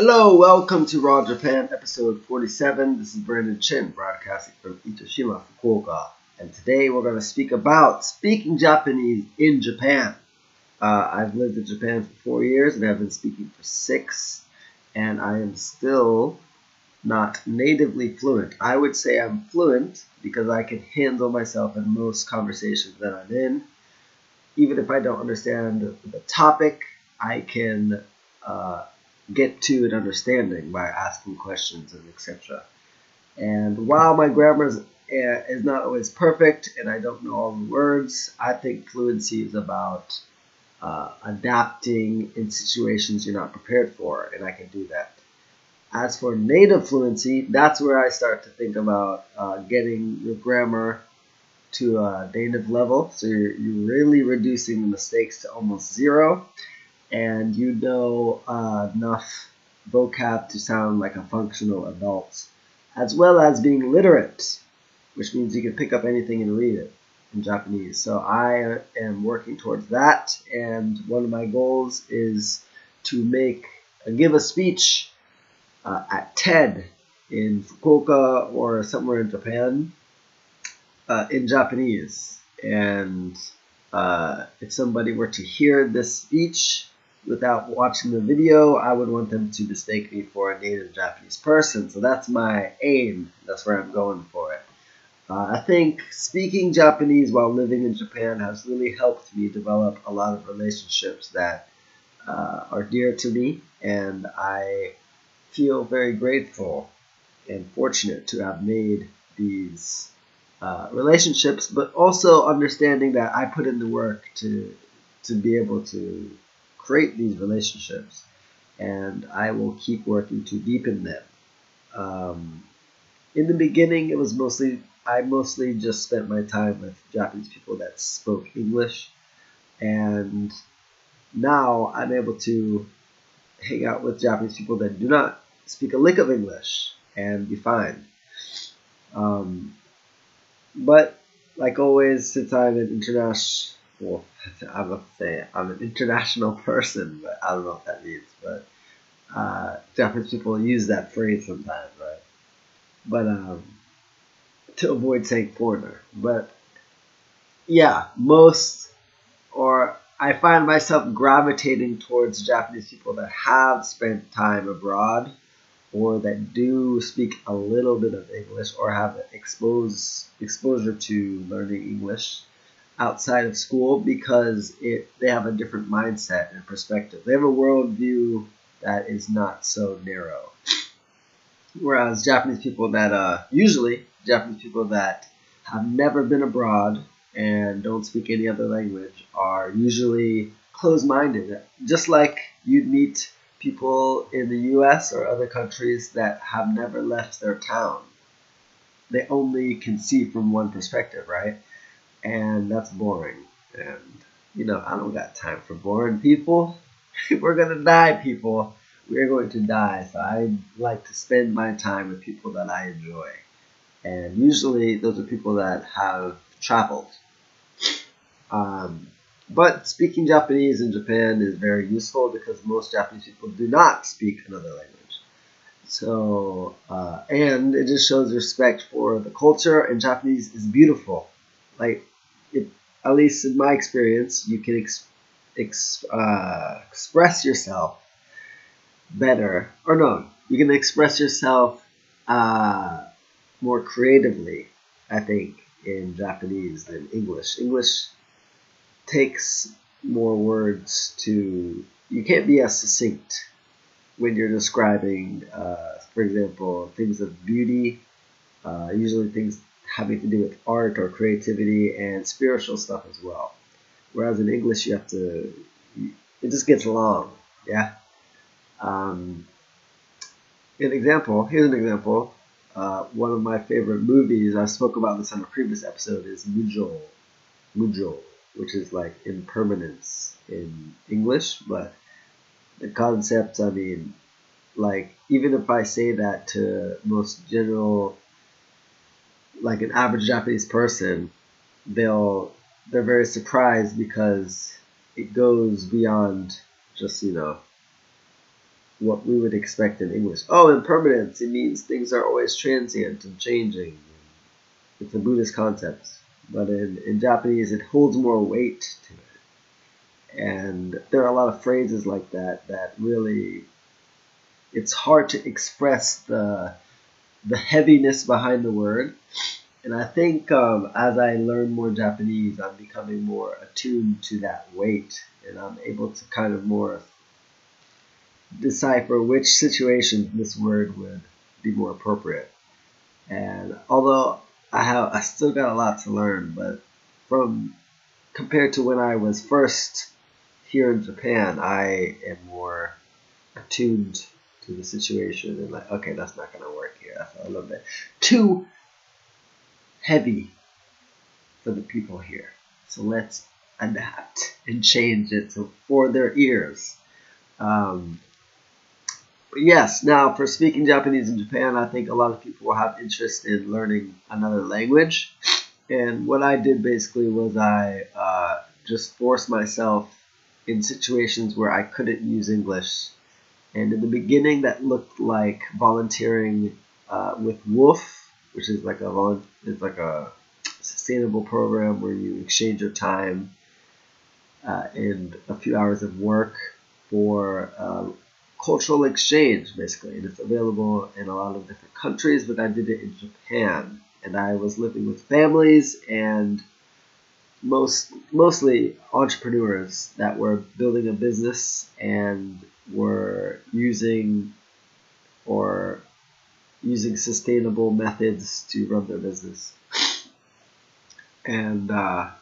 Hello, welcome to RōgJapan episode 47. This is Brandon Chin, broadcasting from Itoshima, Fukuoka. And today we're going to speak about speaking Japanese in Japan. I've lived in Japan for 4 years and I've been speaking for 6. And I am still not natively fluent. I would say I'm fluent because I can handle myself in most conversations that I'm in. Even if I don't understand the topic, I can get to an understanding by asking questions and etc. And while my grammar is not always perfect and I don't know all the words, I think fluency is about adapting in situations you're not prepared for, and I can do that. As for native fluency, that's where I start to think about getting your grammar to a native level, so you're really reducing the mistakes to almost zero, and you know enough vocab to sound like a functional adult, as well as being literate, which means you can pick up anything and read it in Japanese. So I am working towards that, and one of my goals is to give a speech at TED in Fukuoka or somewhere in Japan in Japanese. And if somebody were to hear this speech without watching the video, I would want them to mistake me for a native Japanese person. So that's my aim. That's where I'm going for it. I think speaking Japanese while living in Japan has really helped me develop a lot of relationships that are dear to me. And I feel very grateful and fortunate to have made these relationships, but also understanding that I put in the work to be able to create these relationships, and I will keep working to deepen them. In the beginning, I mostly just spent my time with Japanese people that spoke English, and now I'm able to hang out with Japanese people that do not speak a lick of English and be fine. But like always, since I'm an international person, but I don't know what that means. But Japanese people use that phrase sometimes, right? But to avoid saying foreigner. But yeah, I find myself gravitating towards Japanese people that have spent time abroad, or that do speak a little bit of English, or have exposure to learning English outside of school, because they have a different mindset and perspective. They have a worldview that is not so narrow. Whereas Japanese people that have never been abroad and don't speak any other language are usually closed-minded. Just like you'd meet people in the US or other countries that have never left their town. They only can see from one perspective, right? And that's boring. And, I don't got time for boring people. We're going to die, people. We're going to die. So I like to spend my time with people that I enjoy. And usually those are people that have traveled. But speaking Japanese in Japan is very useful because most Japanese people do not speak another language. So, and it just shows respect for the culture, and Japanese is beautiful. Like, at least in my experience, you can express yourself better. Or no, you can express yourself more creatively, I think, in Japanese than English. English takes more words to, you can't be as succinct when you're describing, for example, things of beauty, usually things having to do with art or creativity and spiritual stuff as well. Whereas in English, it just gets long, yeah? Here's an example. One of my favorite movies, I spoke about this on a previous episode, is Mujo, which is like impermanence in English, but the concept, even if I say that to most general, like an average Japanese person, they're very surprised because it goes beyond just, what we would expect in English. Oh, impermanence. It means things are always transient and changing. It's a Buddhist concept. But in Japanese, it holds more weight to it. And there are a lot of phrases like that that really... It's hard to express the heaviness behind the word. And I think as I learn more Japanese, I'm becoming more attuned to that weight. And I'm able to kind of more decipher which situations this word would be more appropriate. And although... I still got a lot to learn, but compared to when I was first here in Japan, I am more attuned to the situation and like, okay, that's not gonna work here. I felt a little bit too heavy for the people here, so let's adapt and change it for their ears. But yes, now for speaking Japanese in Japan, I think a lot of people will have interest in learning another language. And what I did basically was I just forced myself in situations where I couldn't use English. And in the beginning, that looked like volunteering with WWOOF, which is like a sustainable program where you exchange your time and a few hours of work for cultural exchange, basically, and it's available in a lot of different countries, but I did it in Japan, and I was living with families and mostly entrepreneurs that were building a business and were using sustainable methods to run their business. And a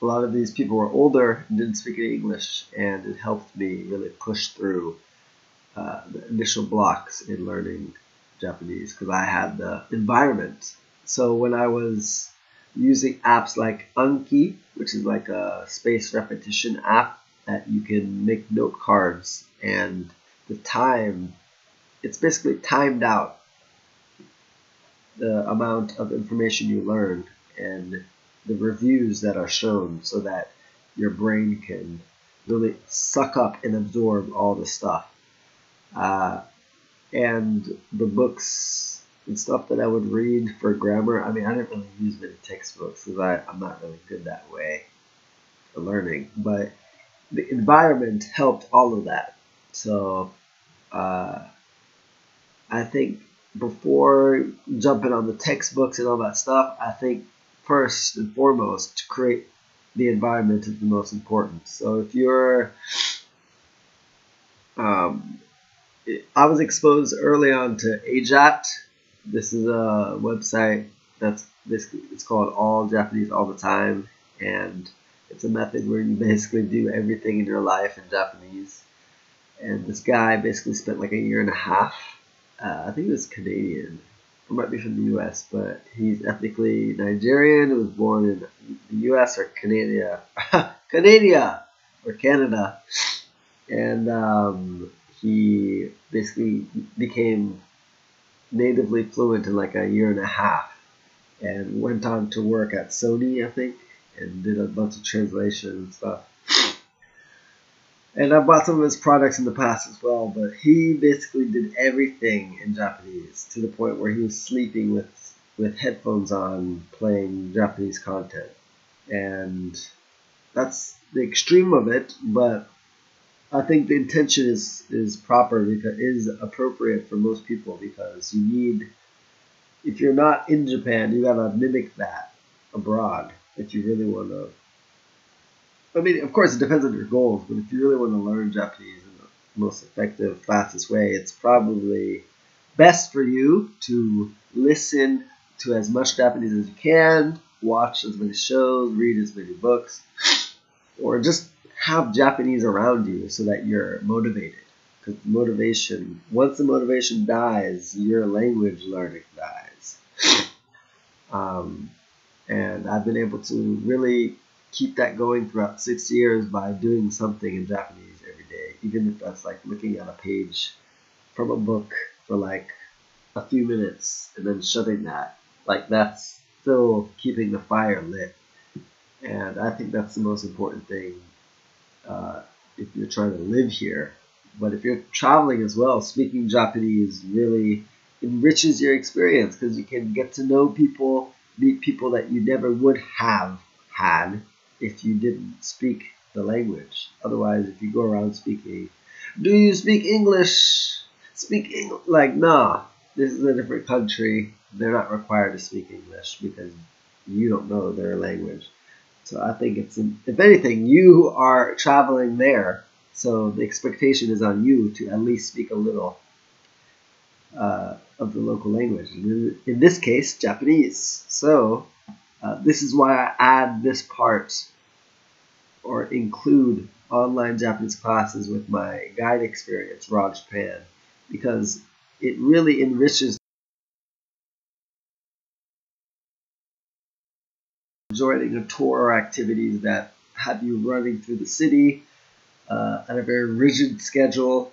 lot of these people were older and didn't speak any English, and it helped me really push through the initial blocks in learning Japanese because I had the environment. So when I was using apps like Anki, which is like a spaced repetition app that you can make note cards, and the time, it's basically timed out the amount of information you learned and the reviews that are shown so that your brain can really suck up and absorb all the stuff. And the books and stuff that I would read for grammar, I mean, I didn't really use many textbooks because I'm not really good that way for learning, but the environment helped all of that. So I think before jumping on the textbooks and all that stuff, I think first and foremost to create the environment is the most important. So if you're I was exposed early on to Ajat. This is a website that's basically, it's called All Japanese All the Time, and it's a method where you basically do everything in your life in Japanese. And this guy basically spent like a year and a half. I think he was Canadian, or might be from the U.S., but he's ethnically Nigerian. He was born in the U.S. or Canada, and he basically became natively fluent in like a year and a half and went on to work at Sony, I think, and did a bunch of translation and stuff. And I bought some of his products in the past as well, but he basically did everything in Japanese to the point where he was sleeping with headphones on playing Japanese content. And that's the extreme of it, but I think the intention is proper, because is appropriate for most people, because you need, if you're not in Japan, you gotta mimic that abroad if you really want to. I mean, of course, it depends on your goals, but if you really want to learn Japanese in the most effective, fastest way, it's probably best for you to listen to as much Japanese as you can, watch as many shows, read as many books, or just have Japanese around you so that you're motivated. Because motivation, once the motivation dies, your language learning dies. And I've been able to really keep that going throughout 6 years by doing something in Japanese every day, even if that's like looking at a page from a book for like a few minutes and then shutting that. Like, that's still keeping the fire lit. And I think that's the most important thing if you're trying to live here, But if you're traveling as well, speaking Japanese really enriches your experience because you can get to know people, meet people that you never would have had if you didn't speak the language. Otherwise, if you go around speaking, do you speak English? Speak English? Like, nah, this is a different country. They're not required to speak English because you don't know their language. So I think it's, if anything, you are traveling there. So the expectation is on you to at least speak a little of the local language. In this case, Japanese. So this is why I add this part or include online Japanese classes with my guide experience, RōgJapan, because it really enriches joining a tour or activities that have you running through the city on a very rigid schedule.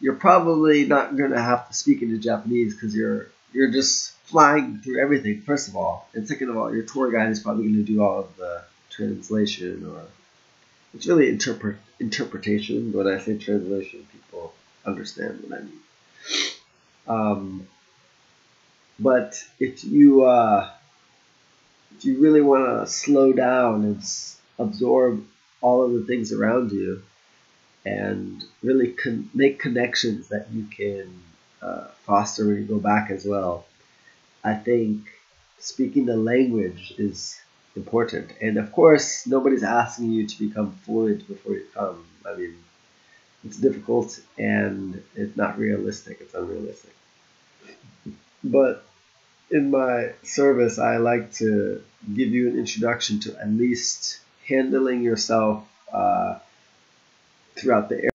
You're probably not going to have to speak into Japanese because you're just flying through everything, first of all. And second of all, your tour guide is probably going to do all of the translation, or it's really interpretation. When I say translation, people understand what I mean. But if you really want to slow down and absorb all of the things around you and really make connections that you can foster when you go back as well, I think speaking the language is important. And of course, nobody's asking you to become fluent before you come. I mean, it's difficult and it's not realistic. It's unrealistic. But in my service, I like to give you an introduction to at least handling yourself throughout the air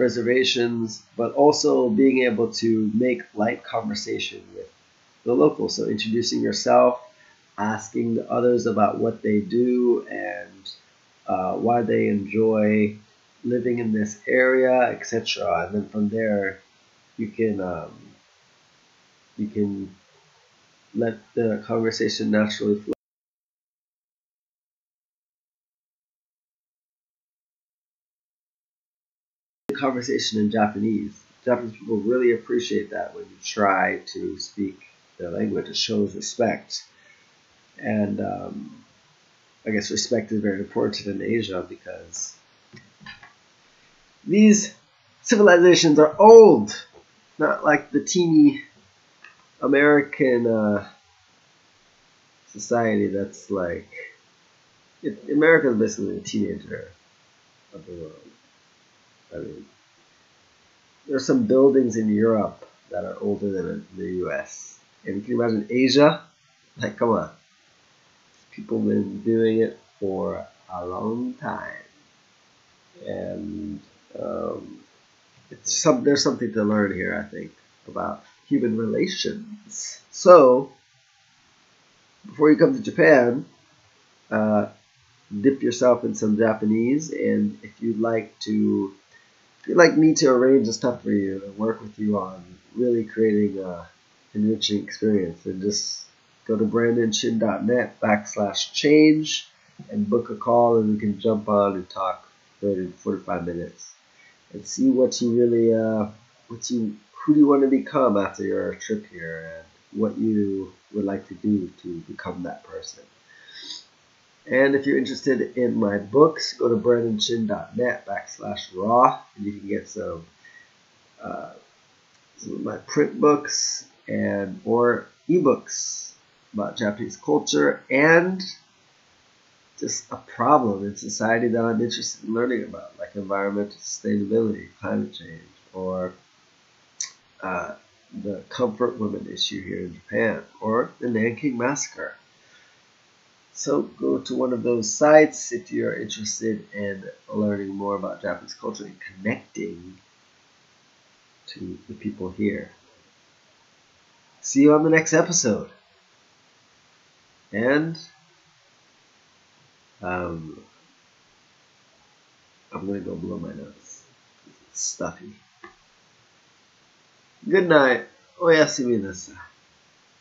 reservations, but also being able to make light conversation with the locals. So introducing yourself, asking the others about what they do and why they enjoy living in this area, etc. And then from there, you can let the conversation naturally flow. Conversation in Japanese. Japanese people really appreciate that when you try to speak their language. It shows respect, and I guess respect is very important in Asia because these civilizations are old, not like the teeny American society that's like America is basically a teenager of the world. I mean, there are some buildings in Europe that are older than the U.S. And you can imagine Asia, like, come on. People have been doing it for a long time. And there's something to learn here, I think, about human relations. So, before you come to Japan, dip yourself in some Japanese, and if you'd like to... If you'd like me to arrange the stuff for you and work with you on really creating an enriching experience, then just go to brandonchin.net/change and book a call, and we can jump on and talk 30 to 45 minutes and see what you really, who do you want to become after your trip here and what you would like to do to become that person. And if you're interested in my books, go to brandonchin.net/raw, and you can get some of my print books and or ebooks about Japanese culture and just a problem in society that I'm interested in learning about, like environmental sustainability, climate change, or the comfort women issue here in Japan, or the Nanking Massacre. So go to one of those sites if you're interested in learning more about Japanese culture and connecting to the people here. See you on the next episode. And I'm going to go blow my nose. It's stuffy. Good night. Oyasumi nasai.